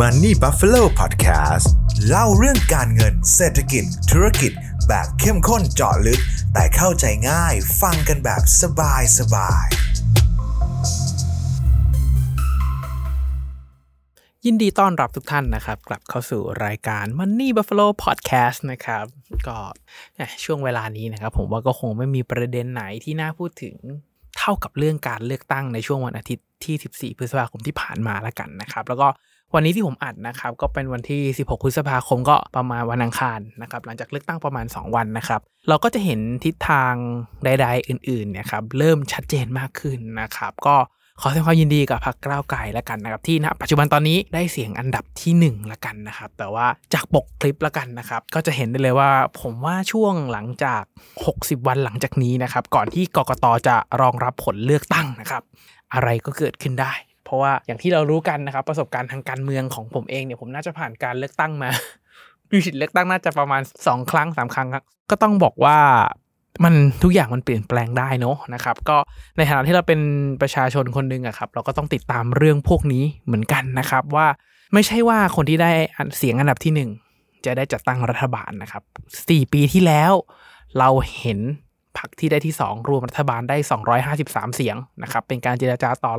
Money Buffalo Podcast เล่าเรื่องการเงินเศรษฐกิจธุรกิจแบบเข้มข้นเจาะลึกแต่เข้าใจง่ายฟังกันแบบสบายสบายยินดีต้อนรับทุกท่านนะครับกลับเข้าสู่รายการ Money Buffalo Podcast นะครับก็ช่วงเวลานี้นะครับผมว่าก็คงไม่มีประเด็นไหนที่น่าพูดถึงเท่ากับเรื่องการเลือกตั้งในช่วงวันอาทิตย์ที่14พฤษภาคมที่ผ่านมาแล้วกันนะครับแล้วก็วันนี้ที่ผมอัดนะครับก็เป็นวันที่16พฤษภาคมก็ประมาณวันอังคารนะครับหลังจากเลือกตั้งประมาณ2วันนะครับเราก็จะเห็นทิศทางใดๆอื่นๆเนี่ยครับเริ่มชัดเจนมากขึ้นนะครับก็ขอแสดงความยินดีกับพรรคก้าวไกลแล้วกันนะครับที่ณปัจจุบันตอนนี้ได้เสียงอันดับที่1แล้วกันนะครับแต่ว่าจากปกคลิปแล้วกันนะครับก็จะเห็นได้เลยว่าผมว่าช่วงหลังจาก60วันหลังจากนี้นะครับก่อนที่กกต.จะรองรับผลเลือกตั้งนะครับอะไรก็เกิดขึ้นได้เพราะว่าอย่างที่เรารู้กันนะครับประสบการณ์ทางการเมืองของผมเองเนี่ยผมน่าจะผ่านการเลือกตั้งมามีสิทธิ์เลือกตั้งน่าจะประมาณ2ครั้ง3ครั้งครับก็ต้องบอกว่ามันทุกอย่างมันเปลี่ยนแปลงได้เนาะนะครับก็ในฐานะที่เราเป็นประชาชนคนนึงอะครับเราก็ต้องติดตามเรื่องพวกนี้เหมือนกันนะครับว่าไม่ใช่ว่าคนที่ได้เสียงอันดับที่1จะได้จัดตั้งรัฐบาลนะครับ4ปีที่แล้วเราเห็นพรรคที่ได้ที่2รวมรัฐบาลได้253เสียงนะครับเป็นการเจรจาต่อ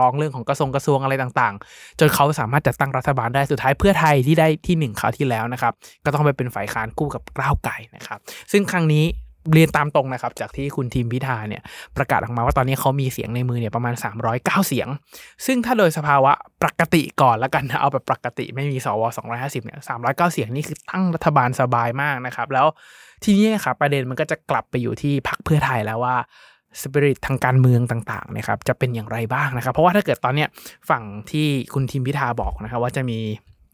รองเรื่องของกระทรวงอะไรต่างๆจนเขาสามารถจัดตั้งรัฐบาลได้สุดท้ายเพื่อไทยที่ได้ที่1คราวที่แล้วนะครับก็ต้องไปเป็นฝ่ายค้านคู่กับก้าวไกลนะครับซึ่งครั้งนี้เรียนตามตรงนะครับจากที่คุณทีมพิธาเนี่ยประกาศออกมาว่าตอนนี้เขามีเสียงในมือเนี่ยประมาณ309เสียงซึ่งถ้าโดยสภาวะปกติก่อนละกันนะเอาแบบปกติไม่มีสว250เนี่ย309เสียงนี่คือตั้งรัฐบาลสบายมากนะครับแล้วทีนี้ครับประเด็นมันก็จะกลับไปอยู่ที่พรรคเพื่อไทยแล้วว่าสปิริตทางการเมืองต่างๆนะครับจะเป็นอย่างไรบ้างนะครับเพราะว่าถ้าเกิดตอนเนี้ยฝั่งที่คุณทีมพิธาบอกนะครับว่าจะมี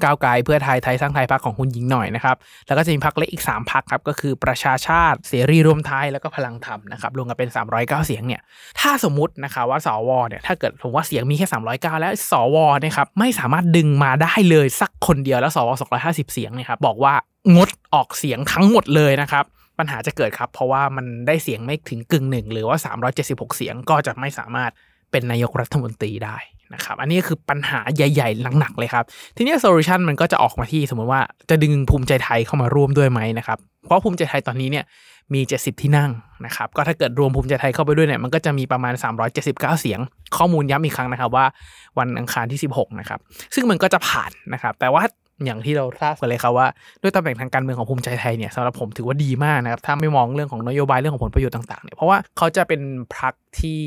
ก้าวไกลเพื่อไทยไทยสร้างไทยพรรคของคุณหญิงหน่อยนะครับแล้วก็จะมีพรรคเล็กอีก3พรรคครับก็คือประชาชาติเสรีรวมไทยแล้วก็พลังธรรมนะครับรวมกันเป็น309เสียงเนี่ยถ้าสมมุตินะคะว่าสวเนี่ยถ้าเกิดผมว่าเสียงมีแค่309แล้วสวนะครับไม่สามารถดึงมาได้เลยสักคนเดียวแล้วสว250เสียงเนี่ยครับบอกว่างดออกเสียงทั้งหมดเลยนะครับปัญหาจะเกิดครับเพราะว่ามันได้เสียงไม่ถึงกึ่งหนึ่งหรือว่า376เสียงก็จะไม่สามารถเป็นนายกรัฐมนตรีได้นะครับอันนี้คือปัญหาใหญ่ๆหนักๆเลยครับทีนี้โซลูชันมันก็จะออกมาที่สมมติว่าจะดึงภูมิใจไทยเข้ามาร่วมด้วยไหมนะครับเพราะภูมิใจไทยตอนนี้เนี่ยมี70ที่นั่งนะครับก็ถ้าเกิดรวมภูมิใจไทยเข้าไปด้วยเนี่ยมันก็จะมีประมาณ379เสียงข้อมูลย้ำอีกครั้งนะครับว่าวันอังคารที่16นะครับซึ่งมันก็จะผ่านนะครับแต่ว่าอย่างที่เราทราบกันเลยครับว่าด้วยตำแหน่งทางการเมืองของภูมิใจไทยเนี่ยสำหรับผมถือว่าดีมากนะครับถ้าไม่มองเรื่องของนโยบายเรื่องของผลประโยชน์ต่างๆเนี่ยเพราะว่าเขาจะเป็นพรรคที่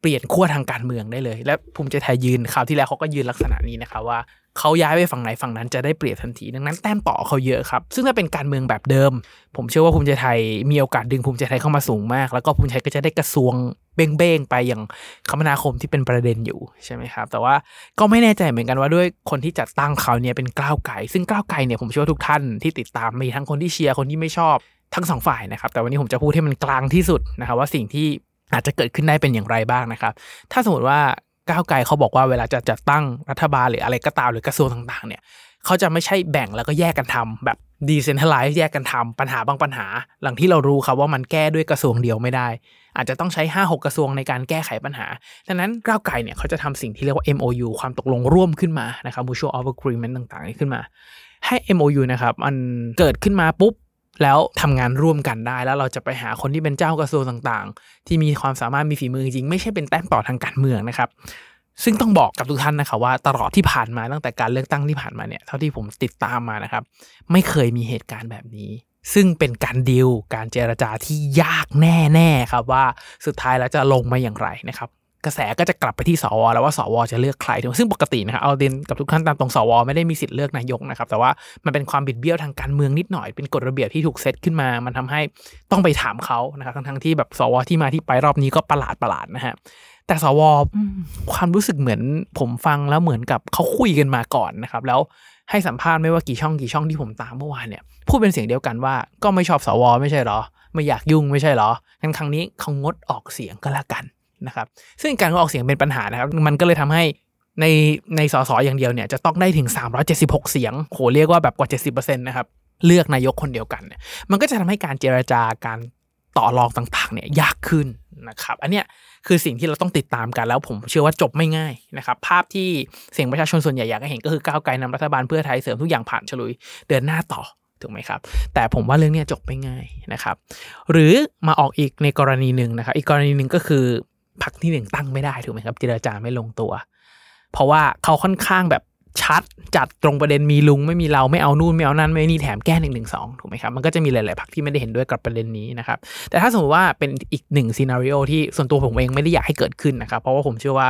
เปลี่ยนขั้วทางการเมืองได้เลยและภูมิใจไทยยืนคราวที่แล้วเขาก็ยืนลักษณะนี้นะคะว่าเขาย้ายไปฝั่งไหนฝั่งนั้นจะได้เปรียบทันทีดังนั้นแต้มต่อเขาเยอะครับซึ่งถ้าเป็นการเมืองแบบเดิมผมเชื่อว่าภูมิใจไทยมีโอกาสดึงภูมิใจไทยเข้ามาสูงมากแล้วก็ภูมิใจก็จะได้กระทรวงเบ้งๆไปอย่างคมนาคมที่เป็นประเด็นอยู่ใช่ไหมครับแต่ว่าก็ไม่แน่ใจเหมือนกันว่าด้วยคนที่จัดตั้งเขาเนี่ยเป็นก้าวไกลซึ่งก้าวไกลเนี่ยผมเชื่อว่าทุกท่านที่ติดตามมีทั้งคนที่เชียร์คนที่ไม่ชอบทั้งสองฝ่ายนะครับแต่วันนี้ผมจะพูดให้มันกลางที่สุดนะครับว่าสิ่งที่อาจจะเกิดขึ้นได้เป็นอย่างไรบ้างนะครับถ้าสมมติว่าก้าวไกลเขาบอกว่าเวลาจะจัดตั้งรัฐบาลหรืออะไรก็ตามหรือกระทรวงต่างๆเนี่ยเขาจะไม่ใช่แบ่งแล้วก็แยกกันทำแบบdecentralize แยกกันทำปัญหาบางปัญหาหลังที่เรารู้ครับว่ามันแก้ด้วยกระทรวงเดียวไม่ได้อาจจะต้องใช้ 5-6 กระทรวงในการแก้ไขปัญหาดังนั้นก้าวไกลเนี่ยเขาจะทำสิ่งที่เรียกว่า MOU ความตกลงร่วมขึ้นมานะครับ Mutual Agreement ต่างๆขึ้นมาให้ MOU นะครับมันเกิดขึ้นมาปุ๊บแล้วทำงานร่วมกันได้แล้วเราจะไปหาคนที่เป็นเจ้ากระทรวงต่างๆที่มีความสามารถมีฝีมือจริงไม่ใช่เป็นแต้มต่อทางการเมืองนะครับซึ่งต้องบอกกับทุกท่านนะคะว่าตลอดที่ผ่านมาตั้งแต่การเลือกตั้งที่ผ่านมาเนี่ยเท่าที่ผมติดตามมานะครับไม่เคยมีเหตุการณ์แบบนี้ซึ่งเป็นการดีลการเจรจาที่ยากแน่ๆครับว่าสุดท้ายแล้วจะลงมาอย่างไรนะครับกระแสก็จะกลับไปที่สวแล้วว่าสวจะเลือกใครซึ่งปกตินะครับเอาเด่นกับทุกท่านตามตรงสวไม่ได้มีสิทธิ์เลือกนายกนะครับแต่ว่ามันเป็นความบิดเบี้ยวทางการเมืองนิดหน่อยเป็นกฎระเบียบที่ถูกเซตขึ้นมามันทำให้ต้องไปถามเขานะครับทั้งที่แบบสวที่มาที่ไปรอบนี้ก็ประหลาดนะฮะแต่สวความรู้สึกเหมือนผมฟังแล้วเหมือนกับเขาคุยกันมาก่อนนะครับแล้วให้สัมภาษณ์ไม่ว่ากี่ช่องที่ผมตามเมื่อวานเนี่ยพูดเป็นเสียงเดียวกันว่าก็ไม่ชอบสวไม่ใช่หรอไม่อยากยุ่งไม่ใช่หรองั้นครั้งนี้เขางดออกเสียงก็แล้วกันนะครับซึ่งการออกเสียงเป็นปัญหานะครับมันก็เลยทำให้ในสสอย่างเดียวเนี่ยจะต้องได้ถึง376เสียงโหเรียกว่าแบบกว่า 70% นะครับเลือกนายกคนเดียวกันเนี่ยมันก็จะทำให้การเจรจาการต่อรองต่างๆเนี่ยยากขึ้นนะครับอันเนี้ย คือสิ่งที่เราต้องติดตามกันแล้วผมเชื่อว่าจบไม่ง่ายนะครับภาพที่เสียงประชาชนส่วนใหญ่อยากให้เห็นก็คือก้าวไกลนำรัฐบาลเพื่อไทยเสริมทุกอย่างผ่านฉลุยเดินหน้าต่อถูกไหมครับแต่ผมว่าเรื่องนี้จบไม่ง่ายนะครับหรือมาออกอีกในกรณีนึงนะครับอีกกรณีนึงก็คือพรรคที่1ตั้งไม่ได้ถูกไหมครับเจรจาไม่ลงตัวเพราะว่าเขาค่อนข้างแบบชัดจัดตรงประเด็นมีลุงไม่มีเราไม่เอานู่นไม่เอานั่นไม่นี่แถมแก้112ถูกไหมครับมันก็จะมีหลายๆพรรคที่ไม่ได้เห็นด้วยกับประเด็นนี้นะครับแต่ถ้าสมมติว่าเป็นอีก1ซีนาริโอที่ส่วนตัวผมเองไม่ได้อยากให้เกิดขึ้นนะครับเพราะว่าผมเชื่อว่า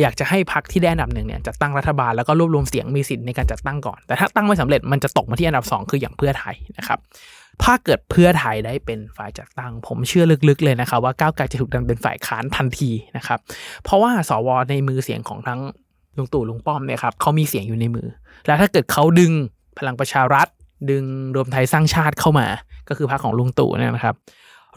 อยากจะให้พรรคที่ได้อันดับ1เนี่ยจัดตั้งรัฐบาลแล้วก็รวบรวมเสียงมีสิทธิ์ในการจัดตั้งก่อนแต่ถ้าตั้งไม่สำเร็จมันจะตกมาที่อันดับ2คืออย่างเพื่อไทยนะครับถ้าเกิดเพื่อไทยได้เป็นฝ่ายจัดตั้งผมเชื่อลึกๆเลยนะครับว่าก้าวไกลจะถูกดันเป็นฝ่ายค้านทันทีนะครับเพราะว่าสวในมือเสียงของทั้งลุงตู่ลุงป้อมเนี่ยครับเขามีเสียงอยู่ในมือแล้วถ้าเกิดเขาดึงพลังประชารัฐดึงรวมไทยสร้างชาติเข้ามาก็คือพรรคของลุงตู่เนี่ยนะครับ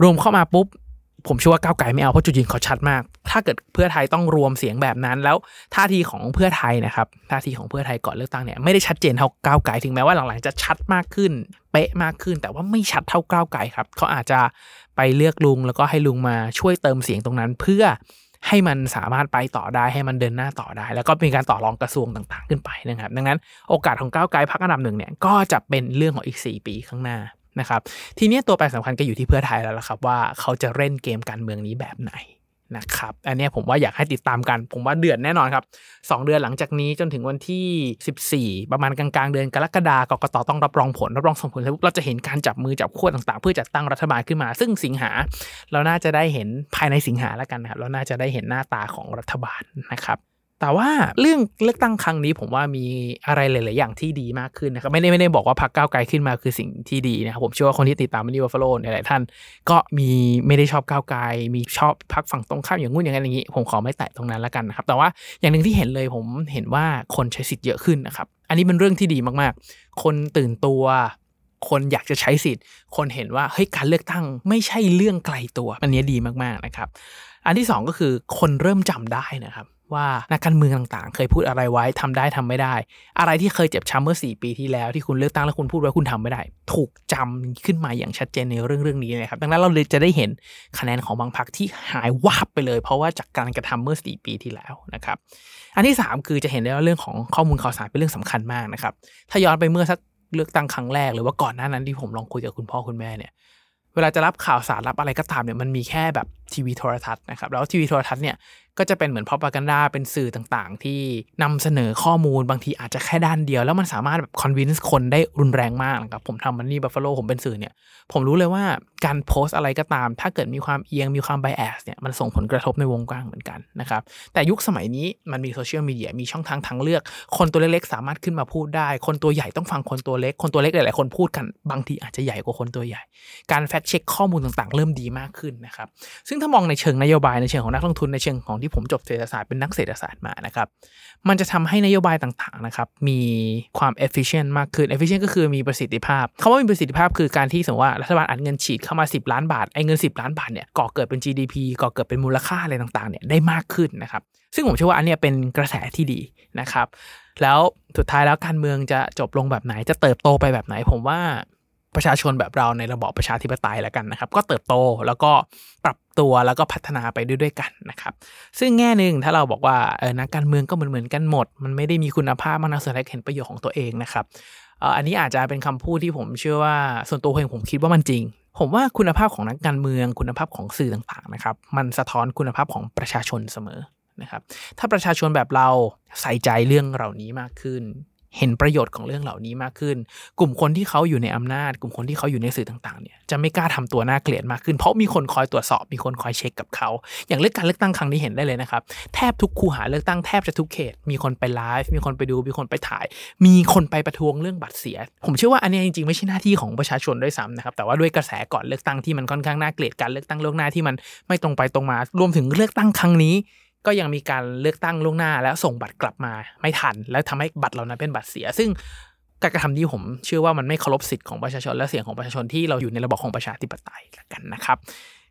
รวมเข้ามาปุ๊บผมเชื่อว่าก้าวไกลไม่เอาเพราะจุดยืนเขาชัดมากถ้าเกิดเพื่อไทยต้องรวมเสียงแบบนั้นแล้วท่าทีของเพื่อไทยนะครับท่าทีของเพื่อไทยก่อนเลือกตั้งเนี่ยไม่ได้ชัดเจนเท่าก้าวไกลถึงแม้ว่าหลังๆจะชัดมากขึ้นเป๊ะมากขึ้นแต่ว่าไม่ชัดเท่าก้าวไกลครับเขาอาจจะไปเลือกลุงแล้วก็ให้ลุงมาช่วยเติมเสียงตรงนั้นเพื่อให้มันสามารถไปต่อได้ให้มันเดินหน้าต่อได้แล้วก็มีการต่อรองกระทรวงต่างๆขึ้นไปนะครับดังนั้นโอกาสของก้าวไกลพรรคอันดับ1เนี่ยก็จะเป็นเรื่องของอีก4ปีข้างหน้านะครับทีนี้ตัวแปรสำคัญก็อยู่ที่เพื่อไทยแล้วล่ะครับว่าเขาจะเล่นเกมการเมืองนี้แบบไหนนะครับอันนี้ผมว่าอยากให้ติดตามกันผมว่าเดือนแน่นอนครับ2เดือนหลังจากนี้จนถึงวันที่14ประมาณกลางๆเดือนกรกฎาคมกกต.ต้องรับรองผลรับรองส่งผลแล้วเราจะเห็นการจับมือจับขั้วต่างๆเพื่อจัดตั้งรัฐบาลขึ้นมาซึ่งสิงหาเราน่าจะได้เห็นภายในสิงหาแล้วกันนะครับเราน่าจะได้เห็นหน้าตาของรัฐบาลนะครับแต่ว่าเรื่องเลือกตั้งครั้งนี้ผมว่ามีอะไรหลายๆอย่างที่ดีมากขึ้นนะครับไม่ได้บอกว่าพรรคก้าวไกลขึ้นมาคือสิ่งที่ดีนะครับผมเชื่อว่าคนที่ติดตาม Money Buffalo หลายท่านก็มีไม่ได้ชอบก้าวไกลมีชอบพรรคฝั่งตรงข้ามอย่างงู้นอย่างนั้นอย่างนี้ผมขอไม่แตะตรงนั้นละกันนะครับแต่ว่าอย่างนึงที่เห็นเลยผมเห็นว่าคนใช้สิทธิ์เยอะขึ้นนะครับอันนี้เป็นเรื่องที่ดีมากๆคนตื่นตัวคนอยากจะใช้สิทธิ์คนเห็นว่าเฮ้ยการเลือกตั้งไม่ใช่เรื่องไกลตัวอันนี้ดีมากๆนะครับอันที่2ก็คือคนเริ่มจำได้นะครับว่านักการเมืองต่างๆเคยพูดอะไรไว้ทำได้ทำไม่ได้อะไรที่เคยเจ็บช้ำเมื่อ4ปีที่แล้วที่คุณเลือกตั้งแล้วคุณพูดไว้คุณทำไม่ได้ถูกจำขึ้นมาอย่างชัดเจนในเรื่องนี้นะครับดังนั้นเราเลยจะได้เห็นคะแนนของบางพรรคที่หายวาบไปเลยเพราะว่าจากการกระทำเมื่อ4ปีที่แล้วนะครับอันที่3คือจะเห็นได้ว่าเรื่องของข้อมูลข่าวสารเป็นเรื่องสำคัญมากนะครับถ้าย้อนไปเมื่อสักเลือกตั้งครั้งแรกหรือว่าก่อนหน้านั้นที่ผมลองคุยกับคุณพ่อคุณแม่เนี่ยเวลาจะรับข่าวสารรับอะไรก็ตามเนี่ยมันมีแค่แบบทีวีโทรทัศน์นะครับแล้วทีวีโทรทัศน์เนี่ยก็จะเป็นเหมือน propaganda เป็นสื่อต่างๆที่นำเสนอข้อมูลบางทีอาจจะแค่ด้านเดียวแล้วมันสามารถแบบ convince คนได้รุนแรงมากนะครับผมทำ Money Buffalo ผมเป็นสื่อเนี่ยผมรู้เลยว่าการโพสอะไรก็ตามถ้าเกิดมีความเอียงมีความ bias เนี่ยมันส่งผลกระทบในวงกว้างเหมือนกันนะครับแต่ยุคสมัยนี้มันมีโซเชียลมีเดียมีช่องทางทางเลือกคนตัวเล็กๆสามารถขึ้นมาพูดได้คนตัวใหญ่ต้องฟังคนตัวเล็กคนตัวเล็กหลายๆคนพูดกันบางทีอาจจะใหญ่กว่าคนตัวใหญ่การแฟกต์เช็คข้อมูลต่างๆเริ่มดีมากขึ้นนะครับซึ่งถ้ามองในเชิงนโยบายในเชิงของนักลงทุนในเชิงของที่ผมจบเศรษฐศาสตร์เป็นนักเศรษฐศาสตร์มานะครับมันจะทำให้นโยบายต่างๆนะครับมีความ efficient มากขึ้น efficient ก็คือมีประสิทธิภาพคำว่ามีประสิทธิภาพคือการที่สมมติว่ารัฐบาลอัดเงินฉีดเข้ามา10ล้านบาทไอ้เงิน10ล้านบาทเนี่ยก่อเกิดเป็น GDP ก่อเกิดเป็นมูลค่าอะไรต่างๆเนี่ยได้มากขึ้นนะครับซึ่งผมเชื่อว่าอันเนี้ยเป็นกระแสที่ดีนะครับแล้วสุดท้ายแล้วการเมืองจะจบลงแบบไหนจะเติบโตไปแบบไหนผมว่าประชาชนแบบเราในระบอบประชาธิปไตยแล้วกันนะครับก็เติบโตแล้วก็ปรับตัวแล้วก็พัฒนาไปด้วยกันนะครับซึ่งแง่นึงถ้าเราบอกว่านักการเมืองก็เหมือนกันหมดมันไม่ได้มีคุณภาพมันเอาส่วนใดเห็นประโยชน์ของตัวเองนะครับอันนี้อาจจะเป็นคำพูดที่ผมเชื่อว่าส่วนตัวผมคิดว่ามันจริงผมว่าคุณภาพของนักการเมืองคุณภาพของสื่อต่างๆนะครับมันสะท้อนคุณภาพของประชาชนเสมอนะครับถ้าประชาชนแบบเราใส่ใจเรื่องเหล่านี้มากขึ้นเห็นประโยชน์ของเรื่องเหล่านี้มากขึ้นกลุ่มคนที่เขาอยู่ในอำนาจกลุ่มคนที่เขาอยู่ในสื่อต่างๆเนี่ยจะไม่กล้าทำตัวน่าเกลียดมากขึ้นเพราะมีคนคอยตรวจสอบมีคนคอยเช็คกับเขาอย่างเรื่องการเลือกตั้งครั้งนี้เห็นได้เลยนะครับแทบทุกคูหาเลือกตั้งแทบจะทุกเขตมีคนไปไลฟ์มีคนไปดูมีคนไปถ่ายมีคนไปประท้วงเรื่องบัตรเสียผมเชื่อว่าอันนี้จริงๆไม่ใช่หน้าที่ของประชาชนด้วยซ้ำนะครับแต่ว่าด้วยกระแสก่อนเลือกตั้งที่มันค่อนข้างน่าเกลียดการเลือกตั้งล่วงหน้าที่มันไม่ตรงไปตรงมารวมถึงเลือกตั้งครั้งนี้ก็ยังมีการเลือกตั้งล่วงหน้าแล้วส่งบัตรกลับมาไม่ทันแล้วทำให้บัตรเรานั้นเป็นบัตรเสียซึ่งการกระทำนี้ผมเชื่อว่ามันไม่เคารพสิทธิ์ของประชาชนและเสียงของประชาชนที่เราอยู่ในระบอบของประชาธิปไตยกันนะครั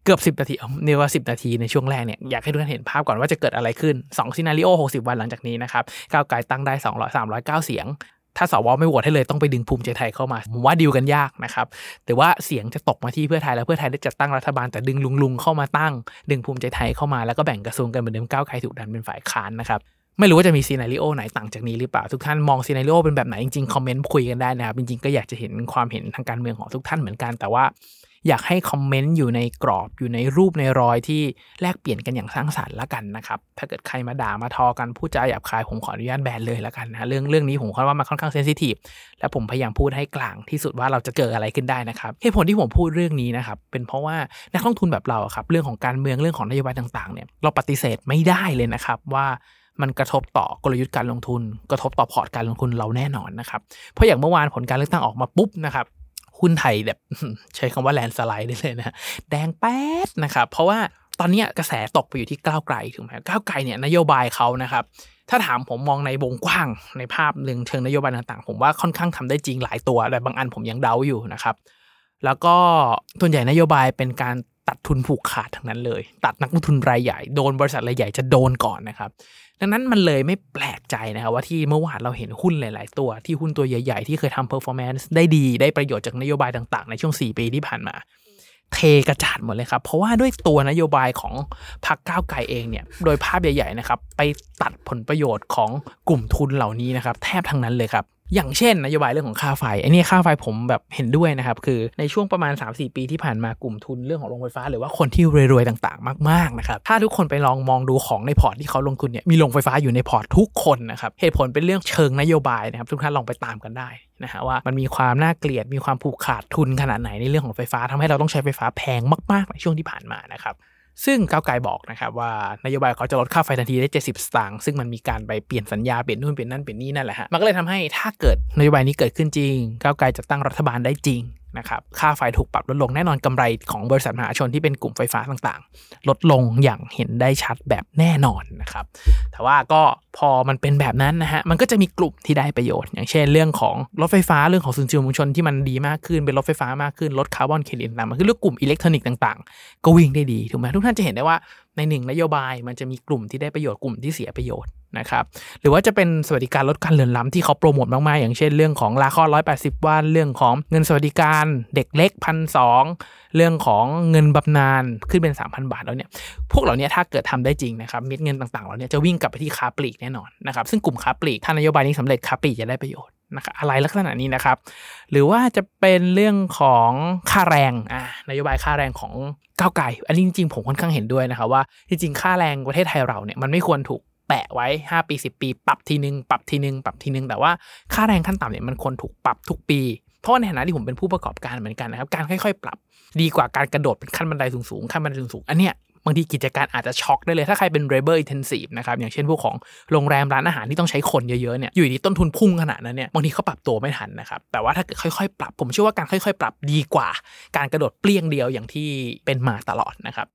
บเกือบ10นาทีเรียกว่า10นาทีในช่วงแรกเนี่ยอยากให้ทุกท่านเห็นภาพก่อนว่าจะเกิดอะไรขึ้น2ซีนาริโอ60วันหลังจากนี้นะครับก้าวไกลตั้งได้200 309เสียง ถ้าสวไม่โหวตให้เลยต้องไปดึงภูมิใจไทยเข้ามาผมว่าดีลกันยากนะครับแต่ว่าเสียงจะตกมาที่เพื่อไทยแล้วเพื่อไทยได้จัดตั้งรัฐบาลแต่ดึงลุงๆเข้ามาตั้งดึงภูมิใจไทยเข้ามาแล้วก็แบ่งกระทรวงกันเหมือนเดิมก้าวไกลถูกดันเป็นฝ่ายค้านนะครับไม่รู้ว่าจะมีซีนาริโอไหนต่างจากนี้หรือเปล่าทุกท่านมองซีนาริโอเป็นแบบไหนจริงๆคอมเมนต์คุยกันได้นะครับจริงๆก็อยากจะเห็นความเห็นทางการเมืองของทุกท่านเหมือนกันแต่ว่าอยากให้คอมเมนต์อยู่ในกรอบอยู่ในรูปในรอยที่แลกเปลี่ยนกันอย่างสร้างสรรค์ละกันนะครับถ้าเกิดใครมาด่ามาทอกันพูดจาหยาบคายผมขออนุญาตแบนเลยละกันนะเรื่องนี้ผมคิดว่ามันค่อนข้างเซนซิทีฟและผมพยายามพูดให้กลางที่สุดว่าเราจะเกิดอะไรขึ้นได้นะครับเหตุผลที่ผมพูดเรื่องนี้นะครับเป็นเพราะว่านักลงทุนแบบเราครับเรื่องของการเมืองเรื่องของนโยบายต่างๆเนี่ยเราปฏิเสธไม่ได้เลยนะครับว่ามันกระทบต่อกลยุทธ์การลงทุนกระทบต่อพอร์ตการลงทุนเราแน่นอนนะครับเพราะอย่างเมื่อวานผลการเลือกตั้งออกมาปุ๊บนะครับหุ้นไทยแบบใช้คำว่าแลนสไลด์ได้เลยนะแดงแป๊ดนะครับเพราะว่าตอนนี้กระแสตกไปอยู่ที่ก้าวไกลถูกไหมก้าวไกลเนี่ยนโยบายเขานะครับถ้าถามผมมองในวงกว้างในภาพหนึ่งเชิงนโยบายต่างๆผมว่าค่อนข้างทำได้จริงหลายตัวแต่บางอันผมยังเดาอยู่นะครับแล้วก็ส่วนใหญ่นโยบายเป็นการตัดทุนผูกขาดทั้งนั้นเลยตัดนักลงทุนรายใหญ่โดนบริษัทรายใหญ่จะโดนก่อนนะครับดังนั้นมันเลยไม่แปลกใจนะครับว่าที่เมื่อวานเราเห็นหุ้นหลายๆตัวที่หุ้นตัวใหญ่ๆที่เคยทำ performance ได้ดีได้ประโยชน์จากนโยบายต่างๆในช่วง4ปีที่ผ่านมาเทกระจาดหมดเลยครับเพราะว่าด้วยตัวนโยบายของพรรคก้าวไกลเองเนี่ยโดยภาพใหญ่ๆนะครับไปตัดผลประโยชน์ของกลุ่มทุนเหล่านี้นะครับแทบทั้งนั้นเลยครับอย่างเช่นนโยบายเรื่องของค่าไฟไอ้นี่ค่าไฟผมแบบเห็นด้วยนะครับคือในช่วงประมาณ 3-4 ปีที่ผ่านมากลุ่มทุนเรื่องของโรงไฟฟ้าหรือว่าคนที่รวยๆต่างๆมากๆนะครับถ้าทุกคนไปลองมองดูของในพอร์ตที่เขาลงทุนเนี่ยมีโรงไฟฟ้าอยู่ในพอร์ตทุกคนนะครับเหตุผลเป็นเรื่องเชิงนโยบายนะครับทุกท่านลองไปตามกันได้นะฮะว่ามันมีความน่าเกลียดมีความผูกขาดทุนขนาดไหนในเรื่องของไฟฟ้าทำให้เราต้องใช้ไฟฟ้าแพงมากๆในช่วงที่ผ่านมานะครับซึ่งก้าวไกลบอกนะครับว่านโยบายเขาจะลดค่าไฟทันทีได้70สตางค์ซึ่งมันมีการไปเปลี่ยนสัญญาเปลี่ยนนู่นเปลี่ยนนั่นเปลี่ยนนี่นั่นแหละฮะมันก็เลยทำให้ถ้าเกิดนโยบายนี้เกิดขึ้นจริงก้าวไกลจะตั้งรัฐบาลได้จริงนะครับค่าไฟถูกปรับลดลงแน่นอนกำไรของบริษัทมหาชนที่เป็นกลุ่มไฟฟ้าต่างๆลดลงอย่างเห็นได้ชัดแบบแน่นอนนะครับแต่ว่าก็พอมันเป็นแบบนั้นนะฮะมันก็จะมีกลุ่มที่ได้ประโยชน์อย่างเช่นเรื่องของรถไฟฟ้าเรื่องของสื่อมวลชนที่มันดีมากขึ้นเป็นรถไฟฟ้ามากขึ้นลดคาร์บอนเครดิตต่างมันคือเรื่องกลุ่มอิเล็กทรอนิกส์ต่างๆก็วิ่งได้ดีถูกไหมทุกท่านจะเห็นได้ว่าในหนึ่งนโยบายมันจะมีกลุ่มที่ได้ประโยชน์กลุ่มที่เสียประโยชน์นะครับหรือว่าจะเป็นสวัสดิการลดการเหลื่อมล้ำที่เขาโปรโมทมากๆอย่างเช่นเรื่องของลาคลอด180วันเรื่องของเงินสวัสดิการเด็กเล็ก 1,200 เรื่องของเงินบำนาญขึ้นเป็น 3,000 บาทแล้วเนี่ยพวกเหล่านี้ถ้าเกิดทำได้จริงนะครับเม็ดเงินต่างๆเหล่านี้จะวิ่งกลับไปที่ค้าปลีกแน่นอนนะครับซึ่งกลุ่มค้าปลีกถ้านโยบายนี้สำเร็จค้าปลีกจะได้ประโยชน์นะครับอะไรลักษณะนี้นะครับหรือว่าจะเป็นเรื่องของค่าแรงนโยบายค่าแรงของก้าวไกลอันนี้จริงๆผมค่อนข้างเห็นด้วยนะครับว่าจริงๆค่าแรงประเทศไทยเราเนี่ยมันไม่ควรถูกแปะไว้5ปี10ปีปรับทีนึงแต่ว่าค่าแรงขั้นต่ำเนี่ยมันควรถูกปรับทุกปีเพราะในฐานะที่ผมเป็นผู้ประกอบการเหมือนกันนะครับการค่อยๆปรับดีกว่าการกระโดดเป็นขั้นบันไดสูงๆอันเนี้ยบางทีกิจการอาจจะช็อกได้เลยถ้าใครเป็น labor intensive นะครับอย่างเช่นพวกของโรงแรมร้านอาหารที่ต้องใช้คนเยอะๆเนี่ยอยู่ดีต้นทุนพุ่งขนาดนั้นเนี่ยบางทีเขาปรับตัวไม่ทันนะครับแต่ว่าถ้าเกิดค่อยๆปรับผมเชื่อว่าการค่อยๆปรับดีกว่าการกระโดดเปรี้ยงเดียวอย่างที่เป็นมาตลอดนะครั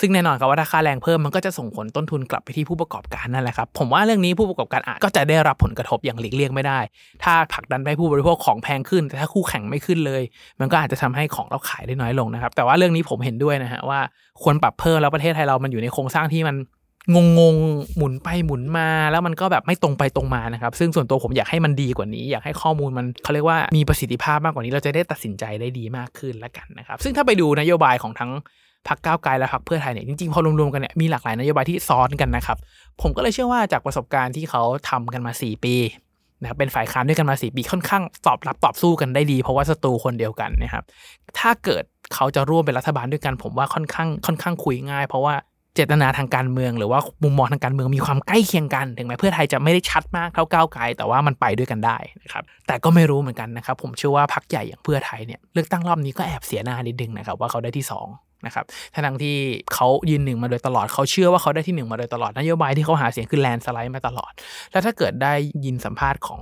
บซึ่งแน่นอนครับว่าถ้าค่าแรงเพิ่มมันก็จะส่งผลต้นทุนกลับไปที่ผู้ประกอบการนั่นแหละครับผมว่าเรื่องนี้ผู้ประกอบการอาจก็จะได้รับผลกระทบอย่างหลีกเลี่ยงไม่ได้ถ้าผลักดันให้ผู้บริโภคของแพงขึ้นแต่ถ้าคู่แข่งไม่ขึ้นเลยมันก็อาจจะทำให้ของเราขายได้น้อยลงนะครับแต่ว่าเรื่องนี้ผมเห็นด้วยนะฮะว่าควรปรับเพิ่มแล้วประเทศไทยเรามันอยู่ในโครงสร้างที่มันงงหมุนไปหมุนมาแล้วมันก็แบบไม่ตรงไปตรงมานะครับซึ่งส่วนตัวผมอยากให้มันดีกว่านี้อยากให้ข้อมูลมันเขาเรียกว่ามีประสิทธิภาพมากกว่านี้เราจะได้ตัดสินใจได้ดีมากขึ้นละกันนะครับซึ่งถ้าไปดูนโยบายของทั้งพรรคก้าวไกลและพรรคเพื่อไทยเนี่ยจริงๆพอรวมๆกันเนี่ยมีหลากหลายนโยบายที่ซ้อนกันนะครับผมก็เลยเชื่อว่าจากประสบการณ์ที่เขาทำกันมา4ปีนะครับเป็นฝ่ายค้านด้วยกันมา4ปีค่อนข้างตอบรับตอบสู้กันได้ดีเพราะว่าศัตรูคนเดียวกันนะครับถ้าเกิดเขาจะร่วมเป็นรัฐบาลด้วยกันผมว่าค่อนข้างคุยง่ายเพราะว่าเจตนาทางการเมืองหรือว่ามุมมองทางการเมืองมีความใกล้เคียงกันถึงแม้เพื่อไทยจะไม่ได้ชัดมากเท่าก้าวไกลแต่ว่ามันไปด้วยกันได้นะครับแต่ก็ไม่รู้เหมือนกันนะครับผมเชื่อว่าพรรคใหญ่อย่างเพื่อไทยเนี่ยเลือกตั้งรอบนี้ก็แอบเสียหน้านิดนึงนะครับว่าเขาได้ที่2นะครับทั้งที่เขายืน1มาโดยตลอดเขาเชื่อว่าเขาได้ที่1มาโดยตลอดนโยบายที่เขาหาเสียงคือแลนด์สไลด์มาตลอดแล้วถ้าเกิดได้ยินสัมภาษณ์ขอ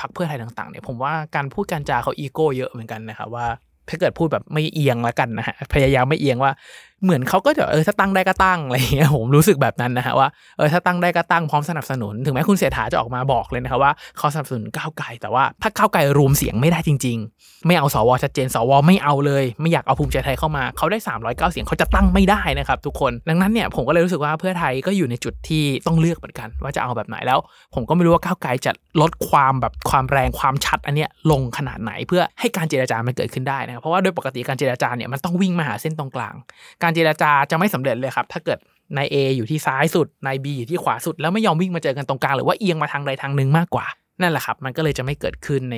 งพรรคเพื่อไทยต่างๆเนี่ยผมว่าการพูดการจาเขาอีโก้เยอะเหมือนกันนะครับว่าถ้าเกิดพูดแบบไม่เอียงละกันนะฮะพยายามไม่เอียงว่า เหมือนเขาก็จะถ้าตั้งได้ก็ตั้งอะไรอย่างเงี้ยผมรู้สึกแบบนั้นนะฮะว่าถ้าตั้งได้ก็ตั้งพร้อมสนับสนุนถึงแม้คุณเศรษฐาจะออกมาบอกเลยนะครับว่าเขาสนับสนุนก้าวไกลแต่ว่าถ้าก้าวไกลรวมเสียงไม่ได้จริงๆไม่เอาสวชัดเจนสวไม่เอาเลยไม่อยากเอาภูมิใจไทยเข้ามาเขาได้309เสียงเขาจะตั้งไม่ได้นะครับทุกคนดังนั้นเนี่ยผมก็เลยรู้สึกว่าเพื่อไทยก็อยู่ในจุดที่ต้องเลือกเหมือนกันว่าจะเอาแบบไหนแล้วผมก็ไม่รู้ว่าก้าวไกลจะลดความแรงความชัดอันเนี้ยลงขนาดไหนเพื่อให้การเจรจามันเกิดขึ้นได้นะครับเพราะว่าโดยปกติการเจรจาเนี่ยมันต้องวิ่งมาหาเส้นตรงกลางการเจรจาจะไม่สำเร็จเลยครับถ้าเกิดนาย A อยู่ที่ซ้ายสุดนาย B อยู่ที่ขวาสุดแล้วไม่ยอมวิ่งมาเจอกันตรงกลางหรือว่าเอียงมาทางใดทางหนึ่งมากกว่านั่นแหละครับมันก็เลยจะไม่เกิดขึ้นใ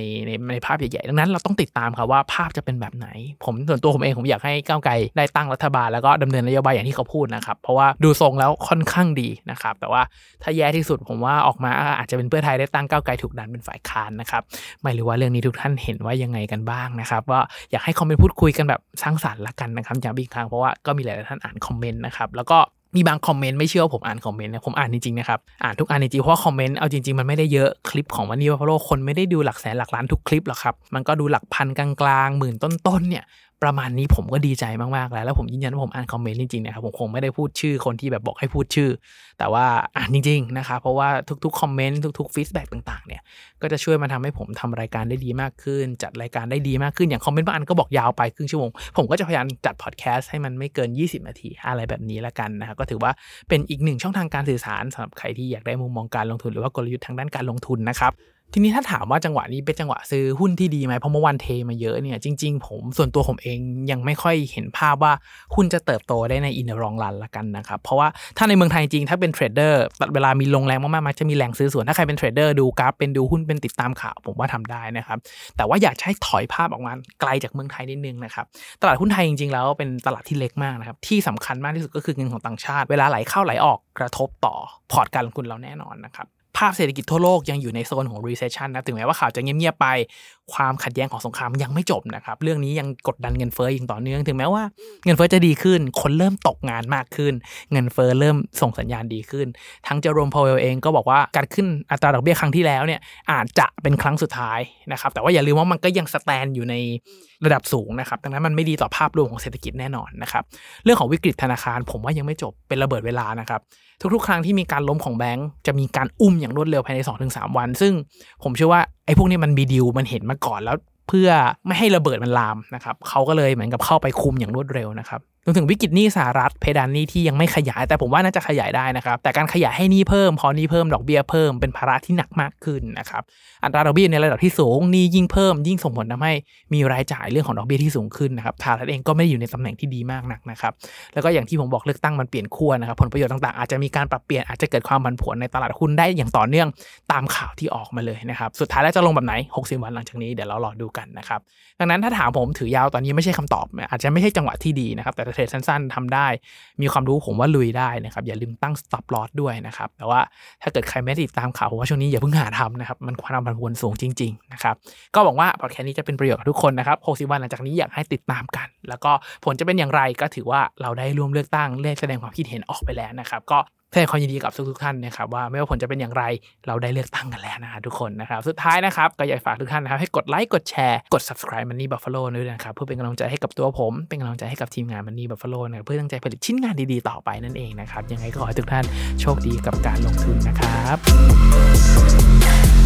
นภาพใหญ่ๆดังนั้นเราต้องติดตามครับว่าภาพจะเป็นแบบไหนผมส่วนตัวผมเองผมอยากให้ก้าวไกลได้ตั้งรัฐบาลแล้วก็ดำเนินนโยบายอย่างที่เขาพูดนะครับเพราะว่าดูทรงแล้วค่อนข้างดีนะครับแต่ว่าถ้าแย่ที่สุดผมว่าออกมาอาจจะเป็นเพื่อไทยได้ตั้งก้าวไกลถูกดันเป็นฝ่ายค้านนะครับไม่รู้ว่าเรื่องนี้ทุกท่านเห็นว่ายังไงกันบ้างนะครับว่าอยากให้คอมเมนต์พูดคุยกันแบบสร้างสรรค์ละกันนะครับอย่างบิ๊กทางเพราะว่าก็มีหลายท่านอ่านคอมเมนต์นะครับแล้วก็มีบางคอมเมนต์ไม่เชื่อผมอ่านคอมเมนต์นะผมอ่านจริงๆนะครับอ่านทุกอันจริงเพราะว่าคอมเมนต์เอาจริงๆมันไม่ได้เยอะคลิปของMoney Buffaloคนไม่ได้ดูหลักแสนหลักล้านทุกคลิปหรอกครับมันก็ดูหลักพันกลางๆหมื่นต้นๆเนี่ยประมาณนี้ผมก็ดีใจมากๆแล้วผมยืนยันว่าผมอ่านคอมเมนต์จริงๆนะครับผมคงไม่ได้พูดชื่อคนที่แบบบอกให้พูดชื่อแต่ว่าอ่านจริงๆนะครับเพราะว่าทุกๆคอมเมนต์ทุกๆฟีดแบคต่างๆเนี่ยก็จะช่วยมาทำให้ผมทำรายการได้ดีมากขึ้นจัดรายการได้ดีมากขึ้นอย่างคอมเมนต์บางอันก็บอกยาวไปครึ่งชั่วโมงผมก็จะพยายามจัดพอดแคสต์ให้มันไม่เกิน20นาทีอะไรแบบนี้ละกันนะครับก็ถือว่าเป็นอีกหนึ่งช่องทางการสื่อสารสำหรับใครที่อยากได้มุมมองการลงทุนหรือว่ากลยุทธ์ทางด้านการลงทุนนะครับทีนี้ถ้าถามว่าจังหวะนี้เป็นจังหวะซื้อหุ้นที่ดีไหมเพราะเมื่อวันเทมาเยอะเนี่ยจริงๆผมส่วนตัวผมเองยังไม่ค่อยเห็นภาพว่าหุ้นจะเติบโตได้ในอินเดอร์ลองรันละกันนะครับเพราะว่าถ้าในเมืองไทยจริงถ้าเป็นเทรดเดอร์เวลามีลงแรงมากๆมักจะมีแรงซื้อส่วนถ้าใครเป็นเทรดเดอร์ดูกราฟเป็นดูหุ้นเป็นติดตามข่าวผมว่าทำได้นะครับแต่ว่าอยากให้ถอยภาพออกมาไกลจากเมืองไทยนิดนึงนะครับตลาดหุ้นไทยจริงๆแล้วเป็นตลาดที่เล็กมากนะครับที่สำคัญมากที่สุดก็คือเงินของต่างชาติเวลาไหลเข้าไหลออกกระทบต่อพอร์ตการลงทุนเราแน่นอนนะครับภาพเศรษฐกิจทั่วโลกยังอยู่ในโซนของ recession นะถึงแม้ว่าข่าวจะเงียบๆไปความขัดแย้งของสงครามยังไม่จบนะครับเรื่องนี้ยังกดดันเงินเฟ้ออย่างต่อเนื่องถึงแม้ว่าเงินเฟ้อจะดีขึ้นคนเริ่มตกงานมากขึ้นเงินเฟ้อเริ่มส่งสัญญาณดีขึ้นทั้งเจอโรมพาวเวลเองก็บอกว่าการขึ้นอัตราดอกเบี้ยครั้งที่แล้วเนี่ยอาจจะเป็นครั้งสุดท้ายนะครับแต่ว่าอย่าลืมว่ามันก็ยังสแตนอยู่ในระดับสูงนะครับดังนั้นมันไม่ดีต่อภาพรวมของเศรษฐกิจแน่นอนนะครับเรื่องของวิกฤตธนาคารผมว่ายังไม่จบเป็นระเบิดเวลานะครับทุกๆครั้งที่มีการล้มของแบงก์จะมีการอุ้มอย่างรวดเร็วภายใน 2-3 วันซึ่งผมเชื่อว่าไอ้พวกนี้มันมีดีลมันเห็นมาก่อนแล้วเพื่อไม่ให้ระเบิดมันลามนะครับเขาก็เลยเหมือนกับเข้าไปคุมอย่างรวดเร็วนะครับรวมถึงวิกฤตหนี้สหรัฐเพดานหนี้ที่ยังไม่ขยายแต่ผมว่าน่าจะขยายได้นะครับแต่การขยายให้หนี้เพิ่มพอหนี้เพิ่มดอกเบี้ยเพิ่มเป็นภาระที่หนักมากขึ้นนะครับอัตราดอกเบี้ยในระดับที่สูงหนี้ยิ่งเพิ่มยิ่งส่งผลทำให้มีรายจ่ายเรื่องของดอกเบี้ยที่สูงขึ้นนะครับสหรัฐเองก็ไม่ได้อยู่ในตำแหน่งที่ดีมากนักนะครับแล้วก็อย่างที่ผมบอกเลือกตั้งมันเปลี่ยนขั้วนะครับผลประโยชน์ต่างๆอาจจะมีการปรับเปลี่ยนอาจจะเกิดความผันผวนในตลาดหุ้นได้อย่างต่อเนื่องตามข่าวที่ออกมาเลยนะครับสุดท้ายแล้วจะลงแบบไหน60วันหลังจากนี้เดี๋ยวเรารอดูกันนะครับดังนั้นถ้าถามผมถือยาวตอนนี้ไม่ใช่คำตอบอาจจะไม่ใช่จังหวะที่ดีนะครับแต่เทรดสั้นๆทำได้มีความรู้ผมว่าลุยได้นะครับอย่าลืมตั้ง stop loss ด้วยนะครับแต่ว่าถ้าเกิดใครไม่ติดตามข่าวผมว่าช่วงนี้อย่าเพิ่งหาทำนะครับมันความผันผวนสูงจริงๆนะครับก็หวังว่าพอดแคสต์นี้จะเป็นประโยชน์กับทุกคนนะครับ60วันหลังจากนี้อยากให้ติดตามกันแล้วก็ผลจะเป็นอย่างไรก็ถือว่าเราได้ร่วมเลือกตั้งเลือกแสดงความคิดเห็นออกไปแล้วนะครับก็แสดงความยินดีกับทุกท่านนะครับว่าไม่ว่าผลจะเป็นอย่างไรเราได้เลือกตั้งกันแล้วนะทุกคนนะครับสุดท้ายนะครับก็อยากฝากทุกท่านนะครับให้กดไลค์กดแชร์กด Subscribe Money Buffalo ด้วยนะครับเพื่อเป็นกำลังใจให้กับตัวผมเป็นกำลังใจให้กับทีมงาน Money Buffalo นะครับเพื่อตั้งใจผลิตชิ้นงานดีๆต่อไปนั่นเองนะครับยังไงก็ขอให้ทุกท่านโชคดีกับการลงทุนนะครับ